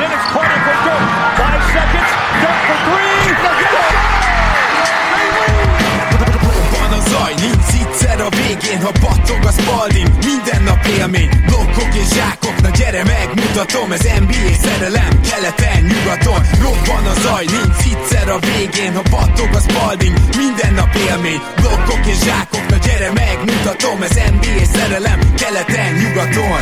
Then it's Carter for Dirk. 5 seconds. Dirk for three. Van a zaj, nincs egyszer a végén, ha battog a Spalding. Minden nap élmény, blokkok és zsákok. Na gyere, megmutatom, ez NBA szerelem, keleten, nyugaton. Robban a zaj, nincs egyszer a végén, ha battog a Spalding. Minden nap élmény, blokkok és zsákok. Na gyere, megmutatom, ez NBA szerelem, keleten, nyugaton.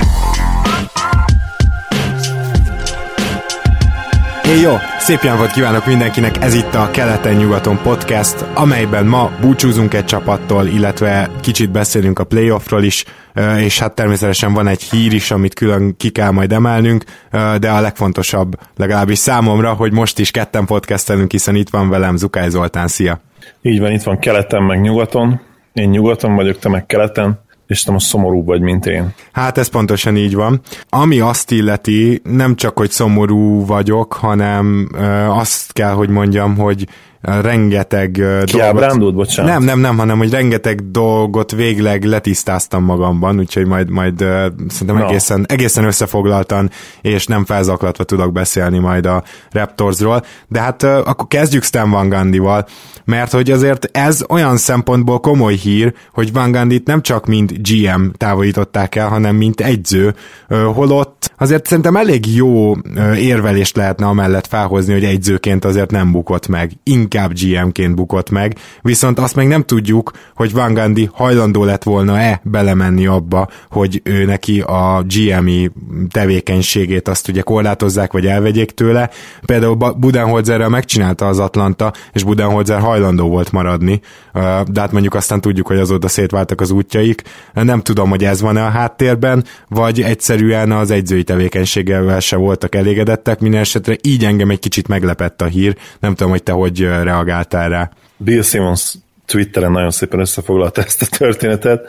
Jó, szép napot kívánok mindenkinek, ez itt a Keleten-nyugaton podcast, amelyben ma búcsúzunk egy csapattól, illetve kicsit beszélünk a playoffról is, és hát természetesen van egy hír is, amit külön ki kell majd emelnünk, de a legfontosabb legalábbis számomra, hogy most is ketten podcastelünk, hiszen itt van velem Zukály Zoltán, szia! Így van, itt van keleten meg nyugaton, én nyugaton vagyok, te meg keleten, és nem a szomorú vagy, mint én. Hát ez pontosan így van. Ami azt illeti, nem csak, hogy szomorú vagyok, hanem azt kell, hogy mondjam, hogy rengeteg dolgot... Bocsánat. Nem, hanem, hogy rengeteg dolgot végleg letisztáztam magamban, úgyhogy majd szerintem egészen összefoglaltan, és nem felzaklatva tudok beszélni majd a Raptorsról. De hát akkor kezdjük Stan Van Gundy-val, mert hogy azért ez olyan szempontból komoly hír, hogy Van Gundyt nem csak mint GM távolították el, hanem mint egyző, holott azért szerintem elég jó érvelést lehetne amellett felhozni, hogy egyzőként azért nem bukott meg, inkább GM-ként bukott meg, viszont azt meg nem tudjuk, hogy Van Gundy hajlandó lett volna-e belemenni abba, hogy ő neki a GM-i tevékenységét azt ugye korlátozzák, vagy elvegyék tőle. Például Budenholzerrel megcsinálta az Atlanta, és Budenholzer hajlandó volt maradni, de hát mondjuk aztán tudjuk, hogy azóta szétváltak az útjaik. Nem tudom, hogy ez van-e a háttérben, vagy egyszerűen az egyzői tevékenységgel se voltak elégedettek, minden esetre így engem egy kicsit meglepett a hír, nem tudom, hogy te hogy reagáltál rá. Bill Simmons Twitteren nagyon szépen összefoglalta ezt a történetet.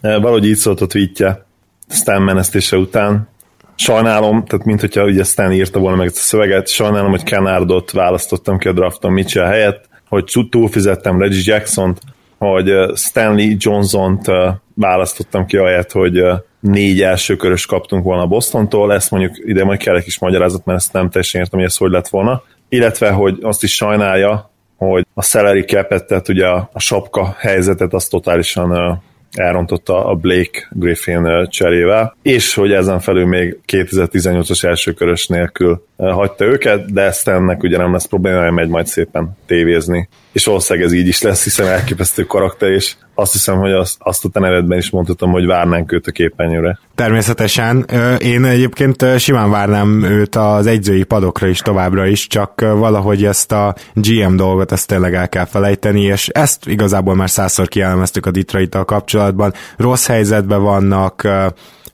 Valahogy így szólt a tweetje Stan menesztése után. Sajnálom, tehát mintha ugye Stan írta volna meg ezt a szöveget, sajnálom, hogy Kennardot választottam ki a drafton Mitchell helyett, hogy túlfizettem Reggie Jacksont, hogy Stanley Johnsont választottam ki ahelyett, hogy 4 elsőkörös kaptunk volna Bostontól, ezt mondjuk ide majd kell egy kis magyarázat, mert ezt nem teljesen értem, hogy ez hogy lett volna. Illetve, hogy azt is sajnálja, hogy a salary cap-et, tehát ugye a sapka helyzetet, azt totálisan elrontotta a Blake Griffin cserével, és hogy ezen felül még 2018-as elsőkörös nélkül hagyta őket, de ezt ennek ugye nem lesz problémája, megy majd szépen tévézni. És valószínűleg ez így is lesz, hiszen elképesztő karakter, és azt hiszem, hogy azt a tenevedben is mondhatom, hogy várnánk őt a képernyőre. Természetesen. Én egyébként simán várnám őt az egyzői padokra is továbbra is, csak valahogy ezt a GM dolgot, ezt tényleg el kell felejteni, és ezt igazából már 100-szor kielemeztük a Detroittal kapcsolatban. Rossz helyzetben vannak,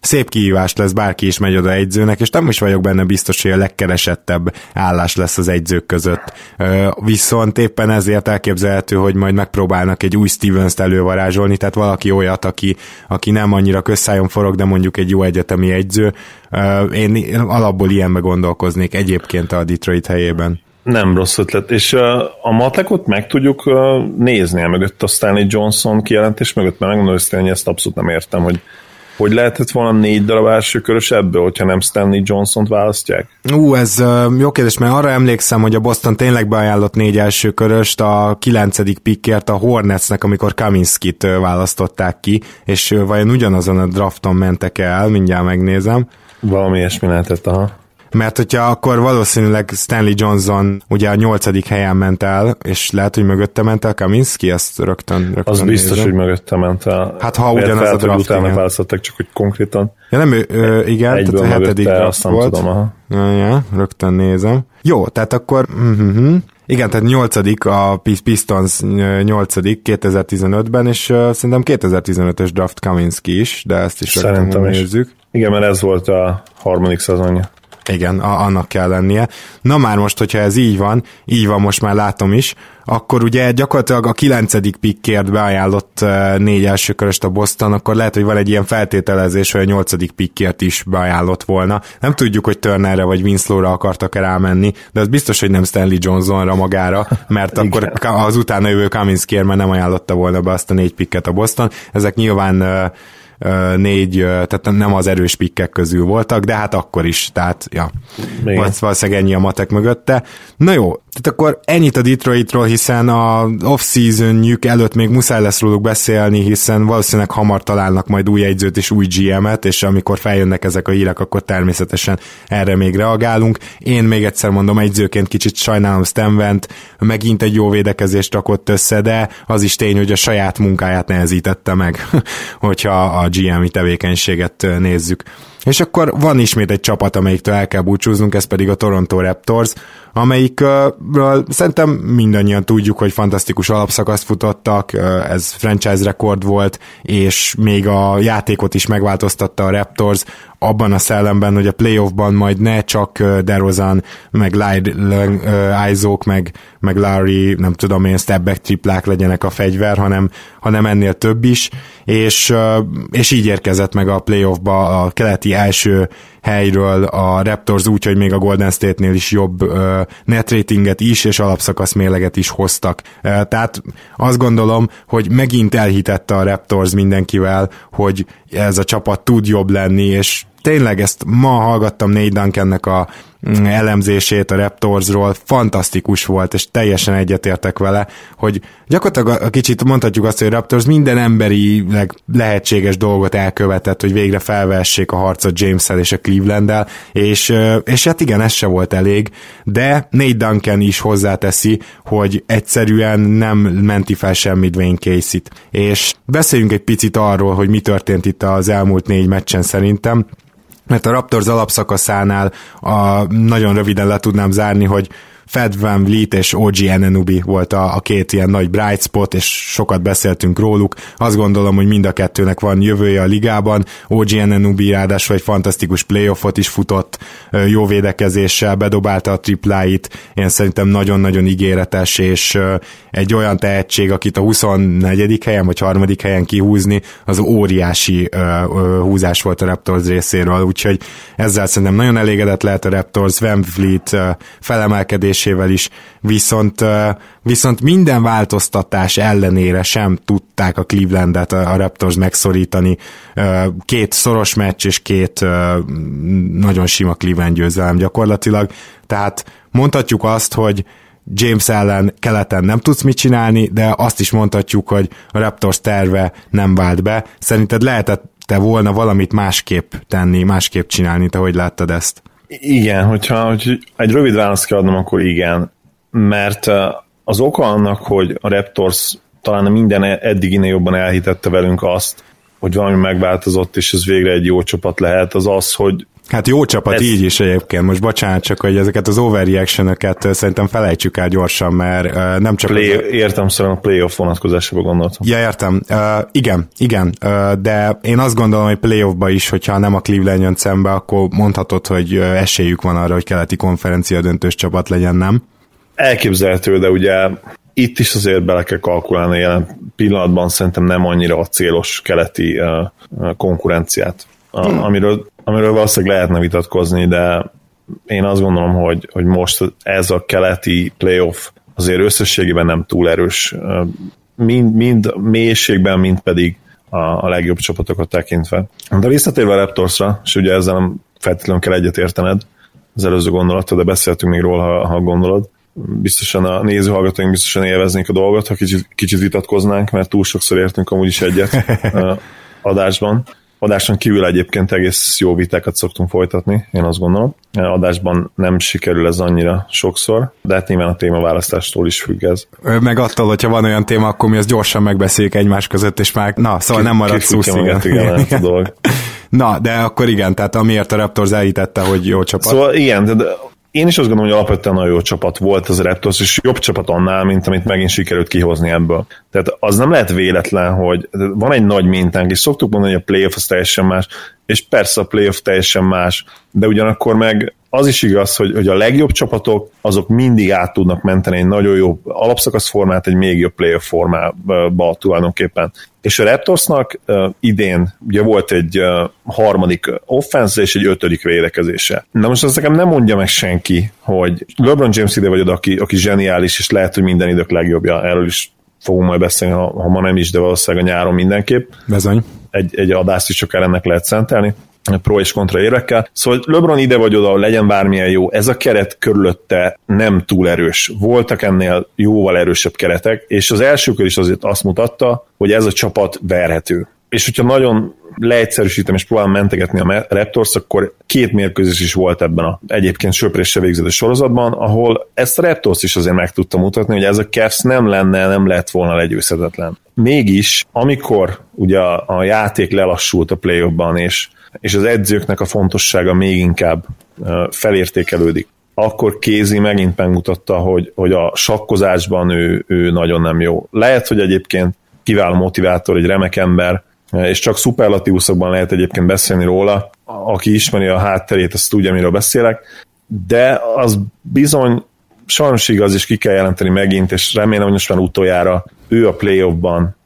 szép kihívás lesz, bárki is megy oda egyzőnek, és nem is vagyok benne biztos, hogy a legkeresettebb állás lesz az egyzők között. Viszont éppen ezért elképzelhető, hogy majd megpróbálnak egy új Stevens-t elővarázsolni, tehát valaki olyat, aki nem annyira közszájon forog, de mondjuk egy jó egyetemi egyző. Én alapból ilyenbe gondolkoznék egyébként a Detroit helyében. Nem rossz ötlet, és a matekot meg tudjuk nézni mögött a Stanley Johnson kijelentés mögött, mert megmondom őszintén, hogy ezt abszolút nem értem, hogy lehetett volna 4 darab elsőkörös ebből, hogyha nem Stanley Johnson-t választják? Ez jó kérdés, mert arra emlékszem, hogy a Boston tényleg beajánlott 4 elsőköröst a 9. pickért a Hornetsnek, amikor Kaminskit választották ki, és vajon ugyanazon a drafton mentek el, mindjárt megnézem. Valami ilyesmi lehetett, aha. Mert hogyha akkor valószínűleg Stanley Johnson ugye a 8. helyen ment el, és lehet, hogy mögötte ment el Kaminski, ezt rögtön az biztos, nézem. Hogy mögötte ment el. Hát ha ugyanaz a draft. Utána választottak, csak hogy konkrétan. Ja nem, igen, tehát a 7. draft volt. Tudom, aha. Ja, rögtön nézem. Jó, tehát akkor... Igen, tehát 8. a Pistons 8. 2015-ben, és szerintem 2015-ös draft Kaminski is, de ezt is rögtön nézzük. Igen, mert ez volt a harmadik szezonja. Igen, annak kell lennie. Na már most, hogyha ez így van, most már látom is, akkor ugye gyakorlatilag a 9. pickért beajánlott 4 elsőköröst a Boston, akkor lehet, hogy van egy ilyen feltételezés, hogy a 8. pickért is beajánlott volna. Nem tudjuk, hogy Turnerre vagy Winslow-ra akartak-e rámenni, de az biztos, hogy nem Stanley Johnsonra magára, mert akkor az utána jövő Kaminskiért már nem ajánlotta volna be azt a 4 picket a Boston. Ezek nyilván négy, tehát nem az erős pikkek közül voltak, de hát akkor is, tehát ja, valószínűleg ennyi a matek mögötte. Na jó, tehát akkor ennyit a Detroitról, hiszen a off-seasonjük előtt még muszáj lesz róluk beszélni, hiszen valószínűleg hamar találnak majd új edzőt és új GM-et, és amikor feljönnek ezek a hírek, akkor természetesen erre még reagálunk. Én még egyszer mondom, edzőként kicsit sajnálom Stan Vent, megint egy jó védekezést rakott össze, de az is tény, hogy a saját munkáját nehezítette meg, hogyha a GM-i tevékenységet nézzük. És akkor van ismét egy csapat, amelyiktől el kell búcsúznunk, ez pedig a Toronto Raptors, amelyikről szerintem mindannyian tudjuk, hogy fantasztikus alapszakaszt futottak, ez franchise rekord volt, és még a játékot is megváltoztatta a Raptors, abban a szellemben, hogy a playoffban majd ne csak DeRozan, meg Isaac, meg Larry, nem tudom én, step-back triplák legyenek a fegyver, hanem ennél több is, és így érkezett meg a playoffba a keleti első helyről a Raptors úgy, hogy még a Golden State-nél is jobb net ratinget is, és alapszakasz mérleget is hoztak. Tehát azt gondolom, hogy megint elhitette a Raptors mindenkivel, hogy ez a csapat tud jobb lenni, és tényleg ezt ma hallgattam Nate Duncannek a elemzését a Raptorsról, fantasztikus volt, és teljesen egyetértek vele, hogy gyakorlatilag a kicsit mondhatjuk azt, hogy a Raptors minden emberileg lehetséges dolgot elkövetett, hogy végre felvessék a harcot James-el és a Cleveland-el, és hát igen, ez se volt elég, de Nate Duncan is hozzáteszi, hogy egyszerűen nem menti fel semmi Dwane Casey-t. És beszéljünk egy picit arról, hogy mi történt itt az elmúlt 4 meccsen szerintem, mert a Raptors alapszakaszánál nagyon röviden le tudnám zárni, hogy Fred VanVleet és OG Anunobi volt a két ilyen nagy bright spot, és sokat beszéltünk róluk. Azt gondolom, hogy mind a kettőnek van jövője a ligában. OG Anunobi ráadásul egy fantasztikus playoffot is futott, jó védekezéssel, bedobálta a tripláit, én szerintem nagyon-nagyon ígéretes, és egy olyan tehetség, akit a 24. helyen vagy 3. helyen kihúzni, az óriási húzás volt a Raptors részéről, úgyhogy ezzel szerintem nagyon elégedett lehet a Raptors, VanVleet felemelkedés is, viszont minden változtatás ellenére sem tudták a Clevelandet, a Raptors megszorítani. 2 szoros meccs és 2 nagyon sima Cleveland győzelem gyakorlatilag. Tehát mondhatjuk azt, hogy James ellen keleten nem tudsz mit csinálni, de azt is mondhatjuk, hogy a Raptors terve nem vált be. Szerinted lehetett te volna valamit másképp tenni, másképp csinálni, te hogy láttad ezt? Igen, hogyha egy rövid választ kell adnom, akkor igen, mert az oka annak, hogy a Raptors talán minden eddiginél jobban elhitette velünk azt, hogy valami megváltozott, és ez végre egy jó csapat lehet, az az, hogy... Hát jó csapat ez... így is egyébként, most bocsánat csak, hogy ezeket az overreaction-öket szerintem felejtsük el gyorsan, mert nem csak... Értem, szerintem a playoff vonatkozásában gondoltam. Ja, értem. Igen, de én azt gondolom, hogy playoffba is, hogyha nem a Cleveland jön szembe, akkor mondhatod, hogy esélyük van arra, hogy keleti konferencia döntős csapat legyen, nem? Elképzelhető, de ugye itt is azért bele kell kalkulálni, jelen pillanatban szerintem nem annyira a célos keleti konkurenciát, amiről valószínűleg lehetne vitatkozni, de én azt gondolom, hogy most ez a keleti playoff azért összességében nem túl erős. Mind mélységben, mind pedig a legjobb csapatokat tekintve. De visszatérve a Raptorsra, és ugye ezzel nem feltétlenül kell egyet értened az előző gondolattal, de beszéltünk még róla, ha gondolod. Biztosan a nézőhallgatóink biztosan élveznék a dolgot, ha kicsit vitatkoznánk, mert túl sokszor értünk amúgy is egyet adásban. Adáson kívül egyébként egész jó vitákat szoktunk folytatni, én azt gondolom. Adásban nem sikerül ez annyira sokszor, de hát nyilván a témaválasztástól is függ ez. Meg attól, hogyha van olyan téma, akkor mi ezt gyorsan megbeszéljük egymás között, és már na, szóval nem marad szósziga. Na, de akkor igen, tehát amiért a Raptors elhitette, hogy jó csapat. Szóval igen, de én is azt gondolom, hogy alapvetően nagyon jó csapat volt az Raptors, és jobb csapat annál, mint amit megint sikerült kihozni ebből. Tehát az nem lehet véletlen, hogy van egy nagy mintánk, és szoktuk mondani, hogy a playoff az teljesen más, és persze a playoff teljesen más, de ugyanakkor meg az is igaz, hogy a legjobb csapatok azok mindig át tudnak menteni egy nagyon jó alapszakasz formát, egy még jobb playoff formába tulajdonképpen. És a Raptorsnak idén ugye volt egy 3. offense és egy 5. védekezése. Na most azt nekem nem mondja meg senki, hogy LeBron James ide vagy oda, aki zseniális, és lehet, hogy minden idők legjobbja. Erről is fogunk majd beszélni, ha ma nem is, de valószínűleg a nyáron mindenképp. Bezony. egy adást is akár ennek lehet szentelni, pro és kontra érvekkel. Szóval LeBron ide vagy oda, legyen bármilyen jó, ez a keret körülötte nem túl erős. Voltak ennél jóval erősebb keretek, és az első kör is azért azt mutatta, hogy ez a csapat verhető. És hogyha nagyon leegyszerűsítem és próbálom mentegetni a Raptors, akkor két mérkőzés is volt ebben a egyébként söprésre végződő sorozatban, ahol ezt a Raptors is azért meg tudta mutatni, hogy ez a Cavs nem lett volna legyőzhetetlen. Mégis, amikor ugye a játék lelassult a play-offban, és az edzőknek a fontossága még inkább felértékelődik, akkor Casey megint megmutatta, hogy a sakkozásban ő nagyon nem jó. Lehet, hogy egyébként kiváló motivátor, egy remek ember, és csak szuperlatívuszokban lehet egyébként beszélni róla, aki ismeri a hátterét, azt tudja, miről beszélek, de az bizony sajnos igaz, és ki kell jelenteni megint, és remélem, hogy most már utoljára ő a playoffban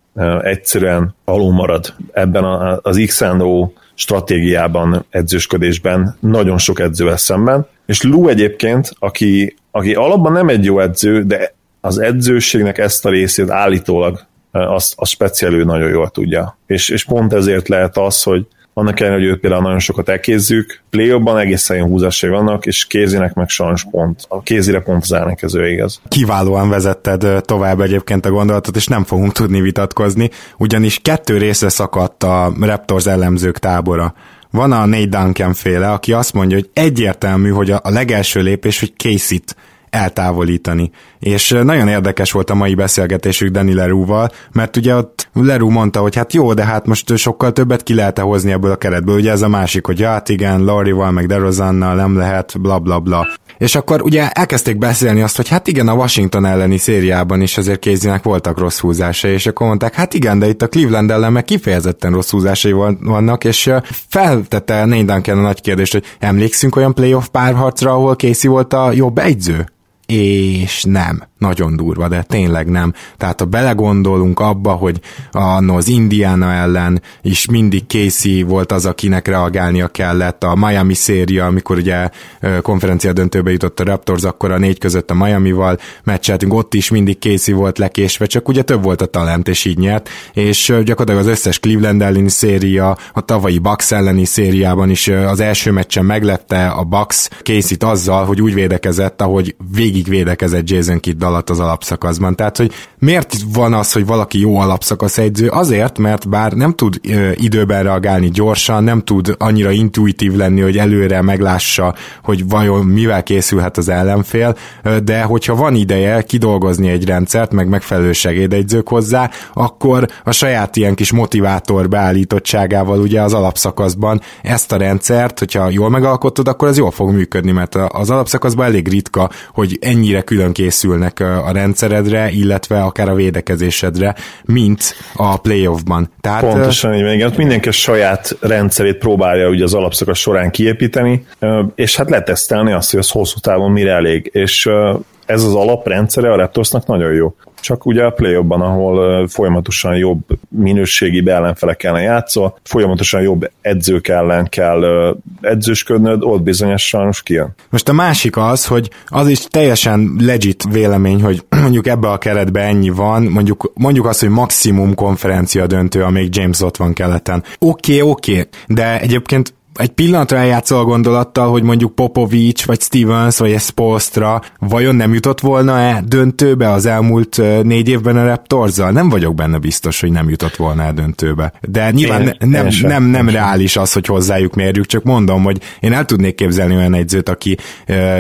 egyszerűen alul marad ebben az X&O stratégiában, edzősködésben, nagyon sok edzővel szemben, és Lou egyébként, aki alapban nem egy jó edző, de az edzőségnek ezt a részét állítólag azt speciálül nagyon jól tudja. És pont ezért lehet az, hogy annak ellenére, hogy őt például nagyon sokat ekézzük, play-offban egészen jó húzásai vannak, és Caseynek meg sajnos pont. A Caseyre pont az ellenkező igaz. Kiválóan vezetted tovább egyébként a gondolatot, és nem fogunk tudni vitatkozni, ugyanis kettő részre szakadt a Raptors elemzők tábora. Van a Nate Duncan féle, aki azt mondja, hogy egyértelmű, hogy a legelső lépés, hogy Casey-t eltávolítani. És nagyon érdekes volt a mai beszélgetésük Danny Leroux-val, mert ugye ott Leroux mondta, hogy hát jó, de hát most sokkal többet ki lehet hozni ebből a keretből, ugye ez a másik, hogy hát igen, Larryval, meg DeRozannal nem lehet, bla bla bla. És akkor ugye elkezdték beszélni azt, hogy hát igen, a Washington elleni szériában is azért Caseynek voltak rossz húzásai, és akkor mondták, hát igen, de itt a Cleveland ellen meg kifejezetten rossz húzásai vannak, és feltette Nate Duncan a nagy kérdést, hogy emlékszünk olyan playoff párharcra, ahol Casey volt a jobb egyző? És nem. Nagyon durva, de tényleg nem. Tehát ha belegondolunk abba, hogy az Indiana ellen is mindig Casey volt az, akinek reagálnia kellett, a Miami széria, amikor ugye konferencia döntőbe jutott a Raptors, akkor a 4 között a Miamival meccseltünk, ott is mindig Casey volt lekésve, csak ugye több volt a talent, és így nyert, és gyakorlatilag az összes Cleveland elleni széria, a tavalyi Bucks elleni szériában is az első meccsen meglepte a Bucks Caseyt azzal, hogy úgy védekezett, ahogy végig védekezett Jason Kidd alatt az alapszakaszban. Tehát, hogy miért van az, hogy valaki jó alapszakasz edző? Azért, mert bár nem tud időben reagálni gyorsan, nem tud annyira intuitív lenni, hogy előre meglássa, hogy vajon mivel készülhet az ellenfél, de hogyha van ideje kidolgozni egy rendszert, meg megfelelő segédegyzők hozzá, akkor a saját ilyen kis motivátor beállítottságával ugye az alapszakaszban ezt a rendszert, hogyha jól megalkotod, akkor ez jól fog működni, mert az alapszakaszban elég ritka, hogy ennyire külön készülnek a rendszeredre, illetve akár a védekezésedre, mint a playoffban. Tehát pontosan így, igen, ott mindenki a saját rendszerét próbálja ugye az alapszakasz során kiépíteni, és hát letesztelni azt, hogy az hosszú távon mire elég, és ez az alaprendszere a Raptorsnak nagyon jó. Csak ugye a play-offban, ahol folyamatosan jobb minőségi ellenfelek ellen játszol, folyamatosan jobb edzők ellen kell edzősködnöd, ott bizonyos sajnos kijön. Most a másik az, hogy az is teljesen legit vélemény, hogy mondjuk ebbe a keretbe ennyi van, mondjuk az, hogy maximum konferencia döntő, amíg James ott van keleten. Oké, de egyébként egy pillanatra eljátszol a gondolattal, hogy mondjuk Popovich, vagy Stevens, vagy Spoelstra vajon nem jutott volna-e döntőbe az elmúlt 4 évben a Raptorzzal? Nem vagyok benne biztos, hogy nem jutott volna-e döntőbe. De nyilván nem reális az, hogy hozzájuk mérjük, csak mondom, hogy én el tudnék képzelni olyan edzőt, aki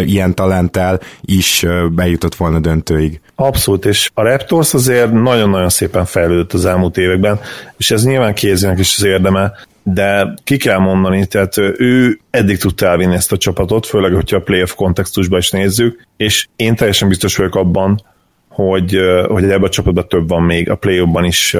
ilyen talenttel is bejutott volna döntőig. Abszolút, és a Raptors azért nagyon-nagyon szépen fejlődött az elmúlt években, és ez nyilván Caseynek is az érdeme, de ki kell mondani, tehát ő eddig tudta elvinni ezt a csapatot, főleg, hogyha a playoff kontextusban is nézzük, és én teljesen biztos vagyok abban, hogy ebben a csapatban több van még, a playoffban is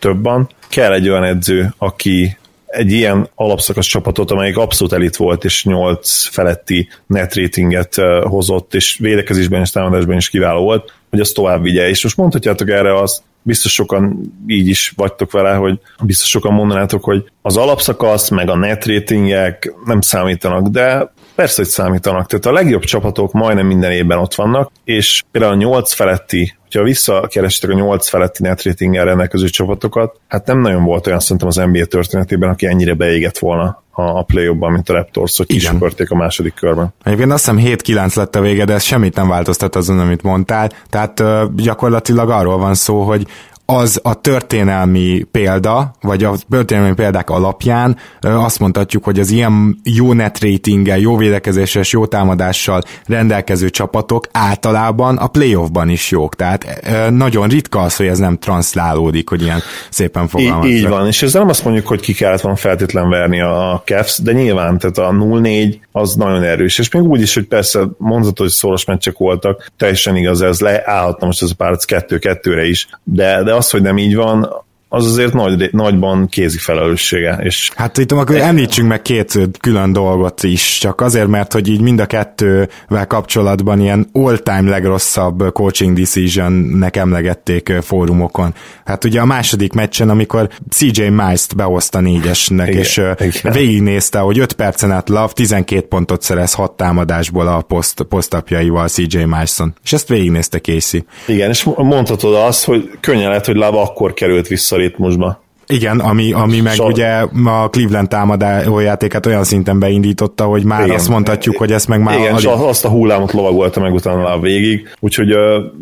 több van. Kell egy olyan edző, aki egy ilyen alapszakasz csapatot, amelyik abszolút elit volt, és 8 feletti net ratinget hozott, és védekezésben és támadásban is kiváló volt, hogy azt tovább vigye. És most mondhatjátok erre azt, biztos sokan így is vagytok vele, hogy biztos sokan mondanátok, hogy az alapszakasz, meg a net ratingek nem számítanak, de persze, hogy számítanak. Tehát a legjobb csapatok majdnem minden évben ott vannak, és például a 8 feletti, hogyha visszakerestek a 8 feletti net ratinggel rendelkező csapatokat, hát nem nagyon volt olyan szerintem az NBA történetében, aki ennyire beégett volna a play-offban, mint a Raptors, hogy kisöpörték a második körben. Egyébként azt hiszem 7-9 lett a vége, de ez semmit nem változtat azon, amit mondtál. Tehát gyakorlatilag arról van szó, hogy az a történelmi példa, vagy a történelmi példák alapján azt mondhatjuk, hogy az ilyen jó net ratinggel, jó védekezéssel és jó támadással rendelkező csapatok általában a playoffban is jók. Tehát nagyon ritka az, hogy ez nem transzlálódik, hogy ilyen szépen fogalmazza. Így van, és ezzel nem azt mondjuk, hogy ki kellett volna feltétlen verni a Cavs, de nyilván, tehát a 0-4 az nagyon erős, és még úgy is, hogy persze mondható, hogy szoros meccsek voltak, teljesen igaz, ez leállhatna most ez a párc 2-2-re is, de az, hogy nem így van, az azért nagyban kézi felelőssége. És hát itt akkor említsünk meg két külön dolgot is, csak azért, mert hogy így mind a kettővel kapcsolatban ilyen all-time legrosszabb coaching decision-nek emlegették fórumokon. Hát ugye a második meccsen, amikor CJ Miles-t behozta négyesnek, igen, és igen, végignézte, hogy 5 percen át Love 12 pontot szerez 6 támadásból a posztapjaival CJ Miles-on. És ezt végignézte Casey. Igen, és mondhatod azt, hogy könnyen lett, hogy Love akkor került vissza ritmusba. Igen, ami meg ugye a Cleveland támadójátékát olyan szinten beindította, hogy már igen, azt mondhatjuk, hogy ezt meg már... Igen, és azt a hullámot lovagolta meg utána a végig, úgyhogy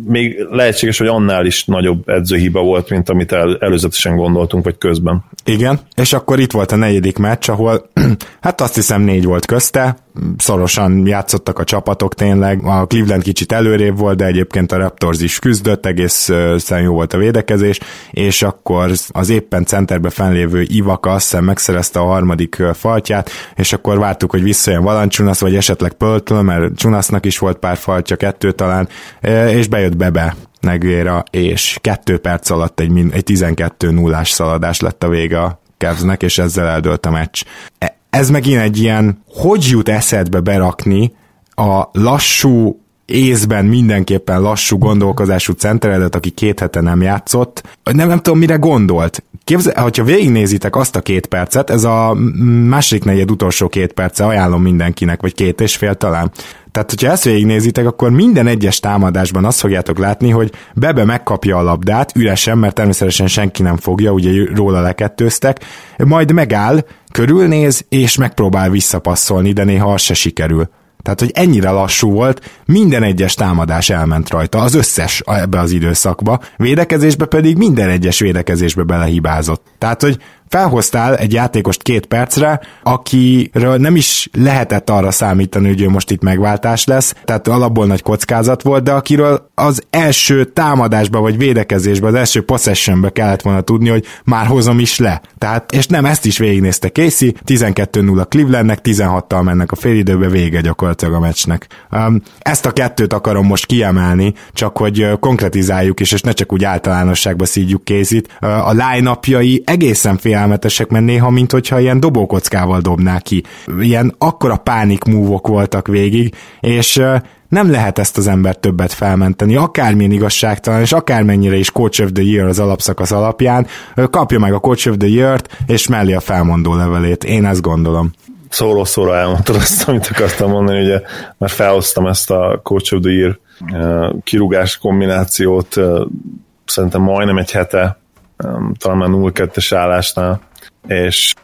még lehetséges, hogy annál is nagyobb edzőhiba volt, mint amit előzetesen gondoltunk, vagy közben. Igen, és akkor itt volt a negyedik meccs, ahol hát azt hiszem 4 volt közte, szorosan játszottak a csapatok tényleg, a Cleveland kicsit előrébb volt, de egyébként a Raptors is küzdött, egészen jó volt a védekezés, és akkor az éppen centerbe fennlévő Ibaka azt hiszem megszerezte a harmadik faltját, és akkor vártuk, hogy visszajön Valanciunas, vagy esetleg Pöltl, mert Csunasznak is volt pár faltja, 2 talán, és bejött Bebe Negvéra, és 2 perc alatt egy 12-0-ás szaladás lett a vége a Cavsnek, és ezzel eldőlt a meccs. Ez megint egy ilyen, hogy jut eszedbe berakni a lassú észben mindenképpen lassú gondolkozású centeredet, aki 2 hete nem játszott. Nem tudom, mire gondolt. Hogyha végignézitek azt a 2 percet, ez a második negyed utolsó 2 perce, ajánlom mindenkinek, vagy 2,5 talán. Tehát, hogyha ezt végignézitek, akkor minden egyes támadásban azt fogjátok látni, hogy Bebe megkapja a labdát, üresen, mert természetesen senki nem fogja, ugye róla lekettőztek, majd megáll, körülnéz, és megpróbál visszapasszolni, de néha az se sikerül. Tehát, hogy ennyire lassú volt, minden egyes támadás elment rajta, az összes ebbe az időszakba, védekezésbe pedig minden egyes védekezésbe belehibázott. Tehát, hogy felhoztál egy játékost 2 percre, akiről nem is lehetett arra számítani, hogy ő most itt megváltás lesz, tehát alapból nagy kockázat volt, de akiről az első támadásba vagy védekezésbe, az első possessionbe kellett volna tudni, hogy már hozom is le. Tehát, és nem, ezt is végignézte Casey, 12-0 Clevelandnek, 16-tal mennek a félidőbe, vége gyakorlatilag a meccsnek. Ezt a 2-t akarom most kiemelni, csak hogy konkretizáljuk is, és ne csak úgy általánosságba szídjuk Casey-t. A line-upjai egészen félelmetesek, mert néha, mint hogyha ilyen dobókockával dobnák ki. Ilyen akkora pánik move-ok voltak végig, és nem lehet ezt az embert többet felmenteni, akármilyen igazságtalan, és akármennyire is Coach of the Year az alapszakasz alapján, kapja meg a Coach of the Year-t, és mellé a felmondó levelét. Én ezt gondolom. Szóról-szóra elmondtad azt, amit akartam mondani, ugye már felhoztam ezt a Coach of the Year kirúgás kombinációt, szerintem majdnem egy hete, talán már 0-2-es állásnál, és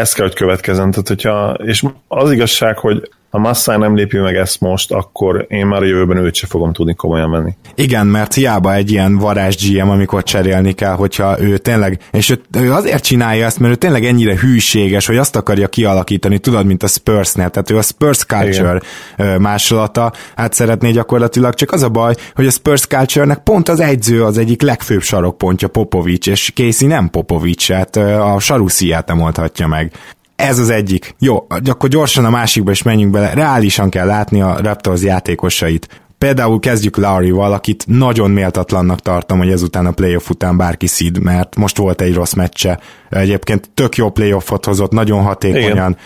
ez kell, hogy következzen. Tehát, és az igazság, hogy ha Massai nem lépi meg ezt most, akkor én már a jövőben őt se fogom tudni komolyan venni. Igen, mert hiába egy ilyen varázs GM, amikor cserélni kell, hogyha ő tényleg, és ő azért csinálja ezt, mert ő tényleg ennyire hűséges, hogy azt akarja kialakítani, tudod, mint a Spursnél, tehát ő a Spurs Culture igen, másolata, hát szeretné gyakorlatilag, csak az a baj, hogy a Spurs Culture-nek pont az edző az egyik legfőbb sarokpontja Popovich, és Casey nem Popovich, hát a sarusziát nem oldhatja meg. Ez az egyik. Jó, akkor gyorsan a másikba is menjünk bele. Reálisan kell látni a Raptors játékosait. Például kezdjük Larryval, akit nagyon méltatlannak tartom, hogy ezután a playoff után bárki szid, mert most volt egy rossz meccse. Egyébként tök jó playoffot hozott, nagyon hatékonyan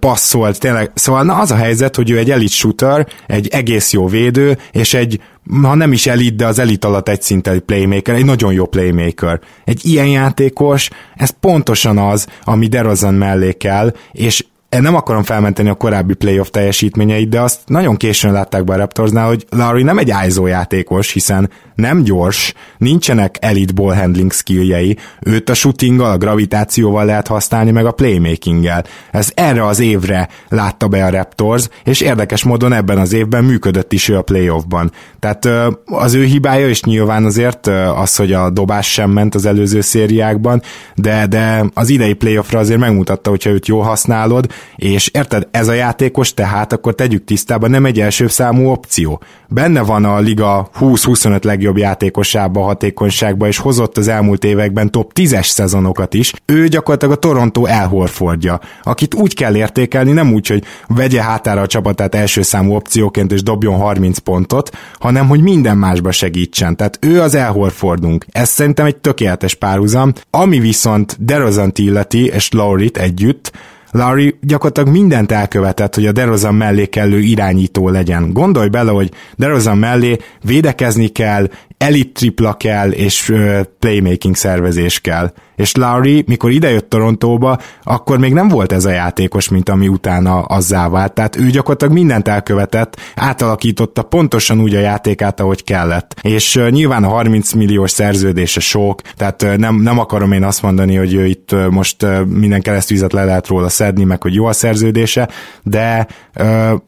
passzolt, tényleg. Szóval na, az a helyzet, hogy ő egy elite shooter, egy egész jó védő, és egy, ha nem is elit, de az elit alatt egy szinten playmaker, egy nagyon jó playmaker. Egy ilyen játékos, ez pontosan az, ami DeRozan mellé kell, és nem akarom felmenteni a korábbi playoff teljesítményeit, de azt nagyon későn látták be a Raptorsnál, hogy Larry nem egy ISO játékos, hiszen nem gyors, nincsenek elite ball handling skilljei, őt a shootinggal, a gravitációval lehet használni, meg a playmakinggel. Ez erre az évre látta be a Raptors, és érdekes módon ebben az évben működött is ő a playoffban. Tehát az ő hibája, és nyilván azért az, hogy a dobás sem ment az előző szériákban, de az idei playoffra azért megmutatta, hogyha őt jól használod, és érted, ez a játékos tehát akkor tegyük tisztában, nem egy elsőbb számú opció. Benne van a liga 20-25 legjobb játékosába, hatékonyságba, és hozott az elmúlt években top 10-es szezonokat is. Ő gyakorlatilag a Toronto elhorfordja, akit úgy kell értékelni, nem úgy, hogy vegye hátára a csapatát első számú opcióként, és dobjon 30 pontot, hanem hogy minden másba segítsen. Tehát ő az elhorfordunk. Ez szerintem egy tökéletes párhuzam, ami viszont DeRozant illeti, és Lowryt együtt, Larry gyakorlatilag mindent elkövetett, hogy a DeRozan mellé kellő irányító legyen. Gondolj bele, hogy DeRozan mellé védekezni kell, elit tripla kell, és playmaking szervezés kell. És Larry, mikor idejött Torontóba, akkor még nem volt ez a játékos, mint ami utána azzá vált. Tehát ő gyakorlatilag mindent elkövetett, átalakította pontosan úgy a játékát, ahogy kellett. És nyilván a 30 milliós szerződése sok, tehát nem akarom én azt mondani, hogy ő itt most minden keresztüzet le lehet róla szedni, meg hogy jó a szerződése, de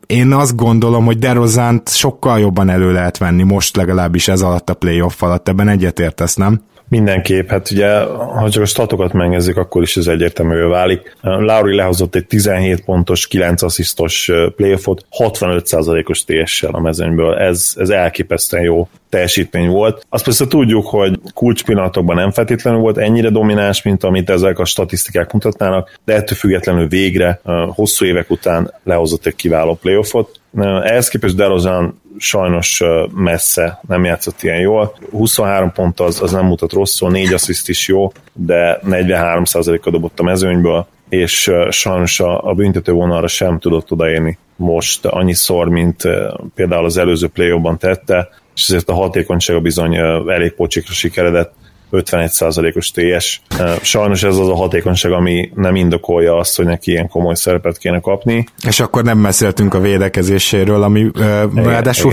én azt gondolom, hogy DeRozant sokkal jobban elő lehet venni, most legalábbis ez alatt a playoff alatt. Ebben egyetértesz, nem? Mindenképp, hát ugye, ha csak a statokat megnézzük, akkor is ez egyértelművé válik. Lowry lehozott egy 17 pontos, 9 asszisztos playoffot, 65%-os TS-sel a mezőnyből, ez elképesztően jó teljesítmény volt. Azt persze tudjuk, hogy kulcspillanatokban nem feltétlenül volt ennyire domináns, mint amit ezek a statisztikák mutatnának, de ettől függetlenül végre, hosszú évek után lehozott egy kiváló playoffot. Ehhez képest DeRozan sajnos messze nem játszott ilyen jól. 23 pont az nem mutat rosszul, 4 assziszt is jó, de 43%-a dobott a mezőnyből, és sajnos a büntető vonalra sem tudott odaérni most annyiszor, mint például az előző play-offban tette, és ezért a hatékonysága bizony elég pocsikra sikeredett, 51%-os TS. Sajnos ez az a hatékonyság, ami nem indokolja azt, hogy neki ilyen komoly szerepet kéne kapni. És akkor nem beszéltünk a védekezéséről, ami ráadásul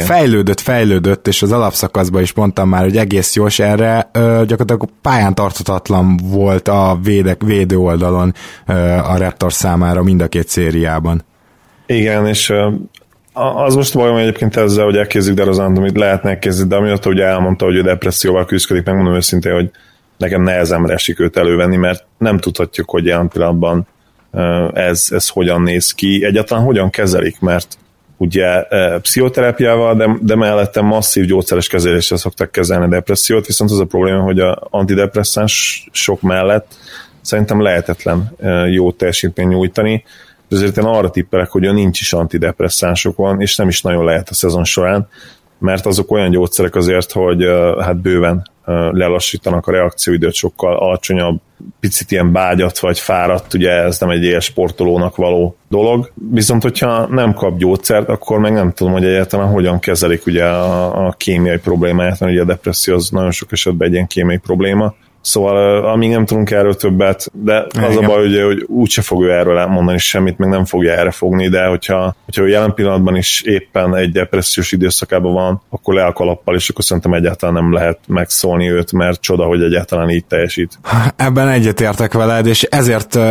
fejlődött, és az alapszakaszban is mondtam már, hogy egész jó, és erre gyakorlatilag pályán tarthatatlan volt a védő oldalon a Raptors számára mind a két szériában. Igen, és az most bajom egyébként ezzel, hogy elkezdjük DeRozant, amit lehetne elkezdeni, de amióta ugye elmondta, hogy ő depresszióval küzdködik, megmondom őszintén, hogy nekem nehezemre esik őt elővenni, mert nem tudhatjuk, hogy jelen pillanatban ez hogyan néz ki, egyáltalán hogyan kezelik, mert ugye pszichoterápiával, de mellette masszív gyógyszeres kezeléssel szoktak kezelni a depressziót, viszont az a probléma, hogy az antidepresszáns sok mellett szerintem lehetetlen jó teljesítményt nyújtani, ezért én arra tippelek, hogy nincs is antidepresszánsokon, és nem is nagyon lehet a szezon során, mert azok olyan gyógyszerek azért, hogy hát bőven lelassítanak a reakcióidőt, sokkal alacsonyabb, picit ilyen bágyat vagy fáradt, ugye ez nem egy ilyen sportolónak való dolog, viszont hogyha nem kap gyógyszert, akkor meg nem tudom, hogy egyáltalán hogyan kezelik ugye a kémiai problémáját, mert ugye a depresszió az nagyon sok esetben egy ilyen kémiai probléma. Szóval amíg nem tudunk erről többet, de az a baj, hogy úgyse fog ő erről elmondani semmit, meg nem fogja erre fogni, de hogyha ő jelen pillanatban is éppen egy depressziós időszakában van, akkor le a kalappal, és akkor szerintem egyáltalán nem lehet megszólni őt, mert csoda, hogy egyáltalán így teljesít. Ebben egyetértek veled, és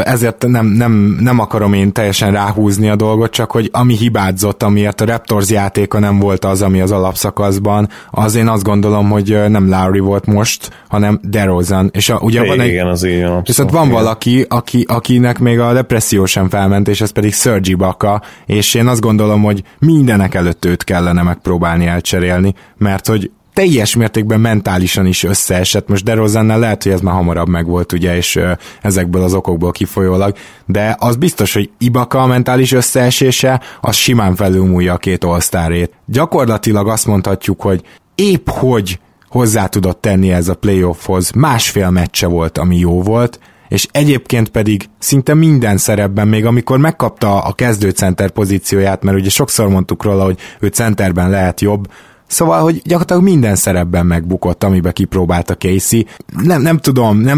ezért nem akarom én teljesen ráhúzni a dolgot, csak hogy ami hibázott, amiért a Raptors játéka nem volt az, ami az alapszakaszban, az én azt gondolom, hogy nem Lowry volt most, hanem DeRozan. És ugye van viszont van valaki, akinek még a depresszió sem felment, és ez pedig Serge Ibaka, és én azt gondolom, hogy mindenek előtt őt kellene megpróbálni elcserélni, mert hogy teljes mértékben mentálisan is összeesett. Most DeRozannál lehet, hogy ez már hamarabb megvolt, ugye, és ezekből az okokból kifolyólag, de az biztos, hogy Ibaka a mentális összeesése, az simán felülmúlja a két all-starét. Gyakorlatilag azt mondhatjuk, hogy épp hogy hozzá tudott tenni ez a playoffhoz, másfél meccse volt, ami jó volt, és egyébként pedig szinte minden szerepben, még amikor megkapta a kezdő center pozícióját, mert ugye sokszor mondtuk róla, hogy ő centerben lehet jobb, Szóval, hogy gyakorlatilag minden szerepben megbukott, amiben kipróbálta Casey. Nem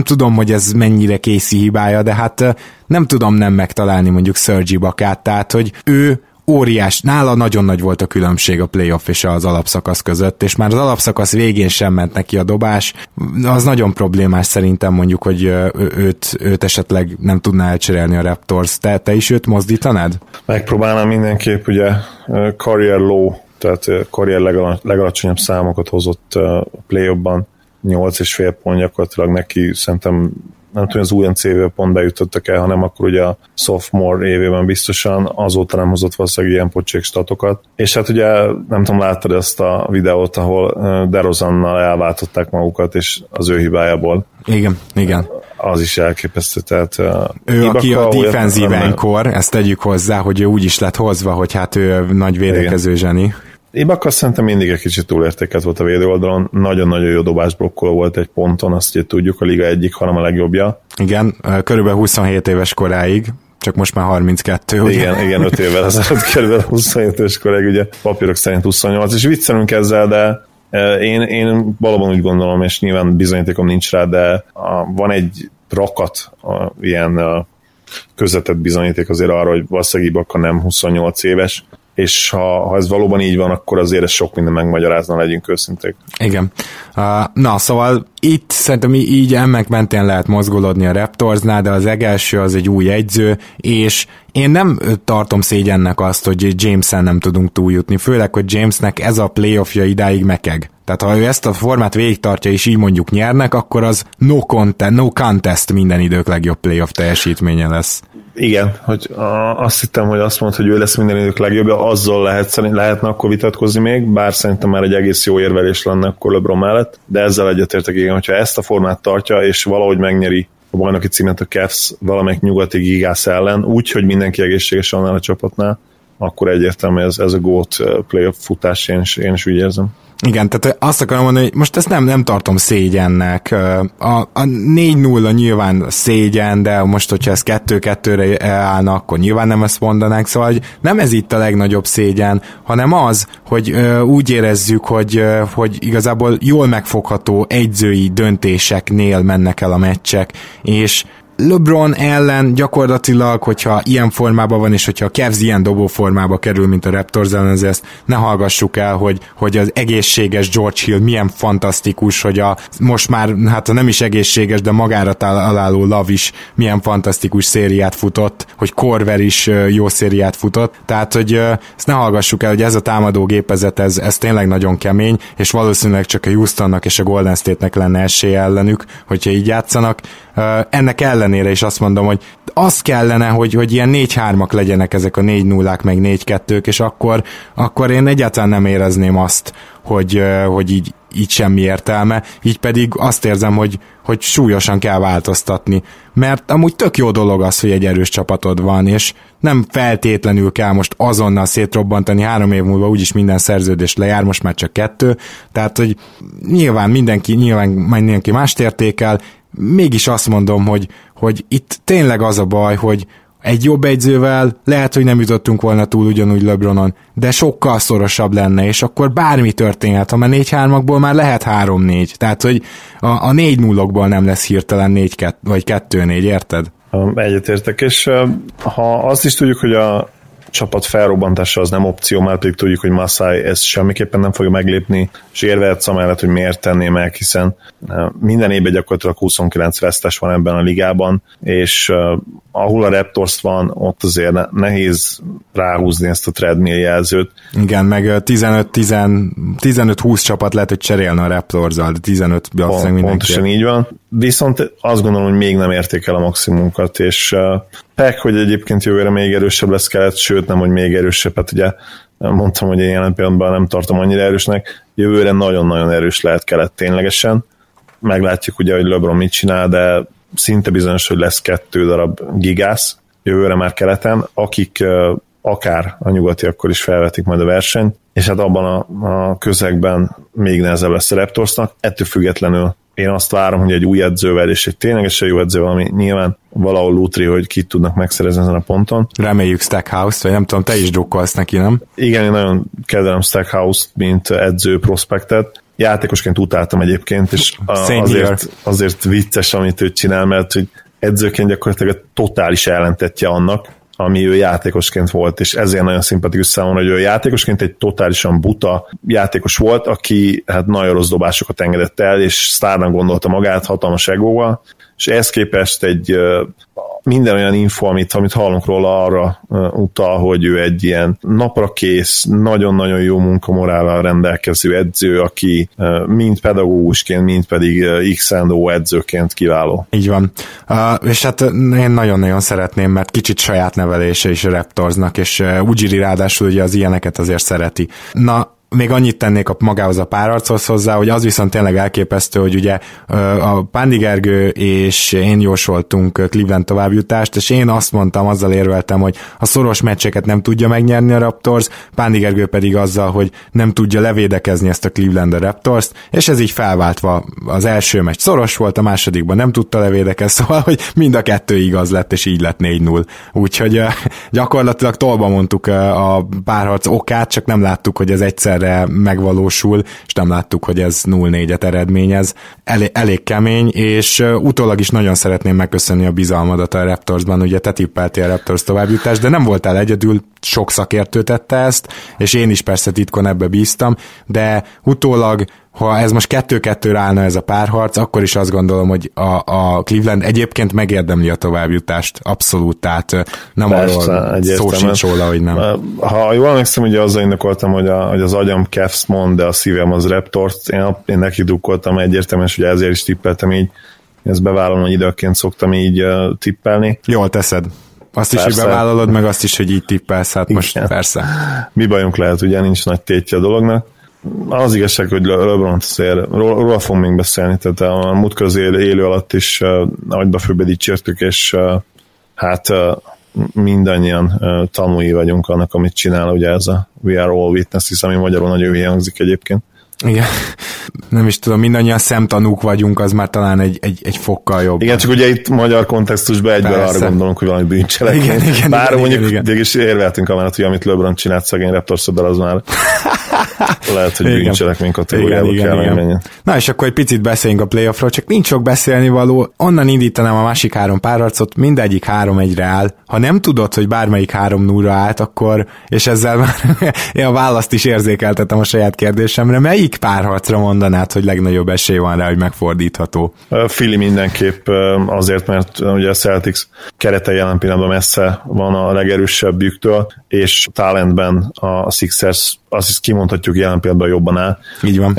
tudom, hogy ez mennyire Casey hibája, de hát nem tudom nem megtalálni mondjuk Serge Ibakát, tehát, hogy ő óriás, nála nagyon nagy volt a különbség a playoff és az alapszakasz között, és már az alapszakasz végén sem ment neki a dobás. Az nagyon problémás szerintem mondjuk, hogy őt esetleg nem tudná elcserélni a Raptors. Te is őt mozdítanád? Megpróbálnám mindenképp, ugye career low, tehát karrier legalacsonyabb számokat hozott a play-offban, 8,5 pont gyakorlatilag neki, szerintem nem tudom, az UNC-vel pont bejutottak el, hanem akkor ugye a sophomore évében biztosan, azóta nem hozott valószínűleg ilyen pocsék statokat. És hát ugye nem tudom, láttad ezt a videót, ahol DeRozannal elváltották magukat, és az ő hibájából. Igen. Az is elképesztő, tehát... Ő, Ibaka, aki a defensív anchor, ezt tegyük hozzá, hogy ő úgy is lett hozva, hogy hát ő nagy védekező zseni. Ibaka szerintem mindig egy kicsit túlértéket volt a védő oldalon, nagyon-nagyon jó dobásblokkoló volt egy ponton, azt ugye tudjuk, a liga egyik, hanem a legjobbja. Igen, körülbelül 27 éves koráig, csak most már 32, ugye? Igen, 5 évvel ezelőtt körülbelül 27 éves koráig, ugye papírok szerint 28, és viccelünk ezzel, de én valóban úgy gondolom, és nyilván bizonyítékom nincs rá, de van egy rakat ilyen közvetett bizonyíték azért arra, hogy valószínűleg Ibaka nem 28 éves, és ha ez valóban így van, akkor azért sok minden megmagyarázna, legyünk őszinték. Igen. Na, szóval itt szerintem így ennek mentén lehet mozgolódni a Raptorsnál, de az legelső az egy új edző, és én nem tartom szégyennek azt, hogy James-en nem tudunk túljutni, főleg, hogy Jamesnek ez a playoffja idáig mekeg. Tehát ha ő ezt a formát végigtartja, és így mondjuk nyernek, akkor az no contest minden idők legjobb playoff teljesítménye lesz. Igen, hogy azt hittem, hogy azt mondta, hogy ő lesz minden idők legjobb, azzal lehetne akkor vitatkozni még, bár szerintem már egy egész jó érvelés lenne akkor LeBron mellett, de ezzel egyetértek, igen, hogyha ezt a formát tartja, és valahogy megnyeri a bajnoki címet a Cavs valamelyik nyugati gigász ellen, úgy, hogy mindenki egészséges annál a csapatnál, akkor egyértelmű ez a GOAT playoff futás, én is úgy érzem. Igen, tehát azt akarom mondani, hogy most ezt nem tartom szégyennek. A 4-0 nyilván szégyen, de most, hogyha ez 2-2-re állna, akkor nyilván nem ezt mondanánk, szóval nem ez itt a legnagyobb szégyen, hanem az, hogy úgy érezzük, hogy igazából jól megfogható edzői döntéseknél mennek el a meccsek, és LeBron ellen gyakorlatilag, hogyha ilyen formában van, és hogyha a Cavs ilyen dobó formába kerül, mint a Raptors ellen, ezért ezt ne hallgassuk el, hogy az egészséges George Hill milyen fantasztikus, hogy a most már, hát nem is egészséges, de magára találó Love is milyen fantasztikus szériát futott, hogy Korver is jó szériát futott, tehát, hogy ezt ne hallgassuk el, hogy ez a támadó gépezet, ez tényleg nagyon kemény, és valószínűleg csak a Houstonnak és a Golden State-nek lenne esélye ellenük, hogyha így játszanak. Ennek ellenére is azt mondom, hogy az kellene, hogy ilyen 4-3-ak legyenek ezek a 4-0-ák, meg 4-2-k, és akkor én egyáltalán nem érezném azt, hogy így semmi értelme, így pedig azt érzem, hogy súlyosan kell változtatni, mert amúgy tök jó dolog az, hogy egy erős csapatod van, és nem feltétlenül kell most azonnal szétrobbantani, 3 év múlva úgyis minden szerződés lejár, most már csak 2, tehát, hogy nyilván mindenki mást értékel, mégis azt mondom, hogy itt tényleg az a baj, hogy egy jobb edzővel lehet, hogy nem jutottunk volna túl ugyanúgy LeBronon, de sokkal szorosabb lenne, és akkor bármi történhet, ha már 4-3-akból már lehet 3-4, tehát hogy a 4-0-okból nem lesz hirtelen 4-2 vagy 2-4, érted? Egyetértek, és ha azt is tudjuk, hogy a csapat felrobbantása az nem opció, már pedig tudjuk, hogy Masai ezt semmiképpen nem fogja meglépni, és érvehetsz amellett, hogy miért tenném el, hiszen minden évben gyakorlatilag 29 vesztes van ebben a ligában, és ahol a Raptors van, ott azért nehéz ráhúzni ezt a treadmill jelzőt. Igen, meg 15-20 csapat lehet, hogy cserélne a Raptors-zal, de 15 valószínűleg mindenki. Pontosan így van. Viszont azt gondolom, hogy még nem érték el a maximumunkat, és Peck, hogy egyébként jövőre még erősebb lesz Kelet, sőt nem, hogy még erősebb, hát ugye mondtam, hogy én jelen pillanatban nem tartom annyira erősnek, jövőre nagyon-nagyon erős lehet Kelet ténylegesen, meglátjuk ugye, hogy LeBron mit csinál, de szinte bizonyos, hogy lesz 2 darab gigász jövőre már Keleten, akik akár a nyugatiakkor is felvetik majd a versenyt, és hát abban a közegben még nehezebb lesz a Raptorsnak, ettől függetlenül Én azt várom, hogy egy új edzővel és egy ténylegesen jó edzővel, ami nyilván valahol lútri, hogy ki tudnak megszerezni ezen a ponton. Reméljük Stackhouse-t, vagy nem tudom, te is drukkolsz neki, nem? Igen, én nagyon kedvelem Stackhouse-t, mint edző prospektet. Játékosként utáltam egyébként, és azért vicces, amit ő csinál, mert hogy edzőként gyakorlatilag a totális ellentetje annak, ami ő játékosként volt, és ezért nagyon szimpatikus számomra, hogy ő játékosként egy totálisan buta játékos volt, aki hát nagyon rossz dobásokat engedett el, és sztárnak gondolta magát, hatalmas egóval, és ehhez képest egy minden olyan info, amit hallunk róla, arra utal, hogy ő egy ilyen napra kész, nagyon-nagyon jó munkamorával rendelkező edző, aki mind pedagógusként, mind pedig X&O edzőként kiváló. Így van. És hát én nagyon-nagyon szeretném, mert kicsit saját nevelése is a Raptorsnak, és Ujiri ráadásul ugye az ilyeneket azért szereti. Na, még annyit tennék magához a párharchoz hozzá, hogy az viszont tényleg elképesztő, hogy ugye a Pándi Gergő és én jósoltunk Cleveland továbbjutást, és én azt mondtam, azzal érveltem, hogy a szoros meccseket nem tudja megnyerni a Raptors, Pándi Gergő pedig azzal, hogy nem tudja levédekezni ezt a Cleveland a Raptors-t, és ez így felváltva az első meccs szoros volt, a másodikban nem tudta levédekezni, szóval, hogy mind a kettő igaz lett, és így lett 4-0. Úgyhogy gyakorlatilag tolba mondtuk a párharc okát, csak nem láttuk, hogy ez egyszer megvalósul, és nem láttuk, hogy ez 0-4-et eredményez. Elég kemény, és utólag is nagyon szeretném megköszönni a bizalmadat a Raptorsban, ugye te tippeltél a Raptors továbbjutást, de nem voltál egyedül, sok szakértő tette ezt, és én is persze titkon ebbe bíztam, de utólag, ha ez most 2-2-re állna ez a párharc, akkor is azt gondolom, hogy a Cleveland egyébként megérdemli a továbbjutást, abszolút, tehát nem persze, arról szó sincs róla, hogy nem. Ha jól emlékszem, ugye azzal indokoltam, hogy az agyam Cavs mond, de a szívem az Raptors, én neki drukkoltam egyértelműen, és ugye ezért is tippeltem így, ezt bevállalom, hogy időként szoktam így tippelni. Jól teszed. Azt persze. Is, hogy bevállalod, meg azt is, hogy így tippelsz, hát most igen. Persze. Mi bajunk lehet, ugye nincs nagy tétje a dolognak. Az igazság, hogy LeBron róla fogunk még beszélni, tehát a múlt közél élő alatt is agybafőbe dicsértük, és hát mindannyian tanúi vagyunk annak, amit csinál, ugye ez a We Are All Witnesses, ami magyarul nagyon jól hangzik egyébként. Igen, nem is tudom, mindannyian szemtanúk vagyunk, az már talán egy fokkal jobb. Igen, csak ugye itt magyar kontextusban egyben arra gondolunk, hogy valami bűncselekmény. Igen, bár mondjuk mégis érveltünk amellett, hogy amit LeBron csinált szegény Raptorszöbbel, az már lehet, hogy bűncselekmény kategóriába kell megmenjen. Na és akkor egy picit beszéljünk a playoffról, csak nincs sok beszélni való, onnan indítanám a másik három párharcot, mindegyik 3-1-re áll. Ha nem tudod, hogy bármelyik 3-0-ra állt, akkor, és ezzel már én a választ is érzékeltettem a saját kérdésemre, melyik párharcra mondanád, hogy legnagyobb esély van rá, hogy megfordítható? Fili mindenképp azért, mert ugye a Celtics kerete jelen pillanatban messze van a legerősebbjüktől, és talentben a Sixers, azt is kimondhatjuk, jelen pillanatban jobban áll. Így van.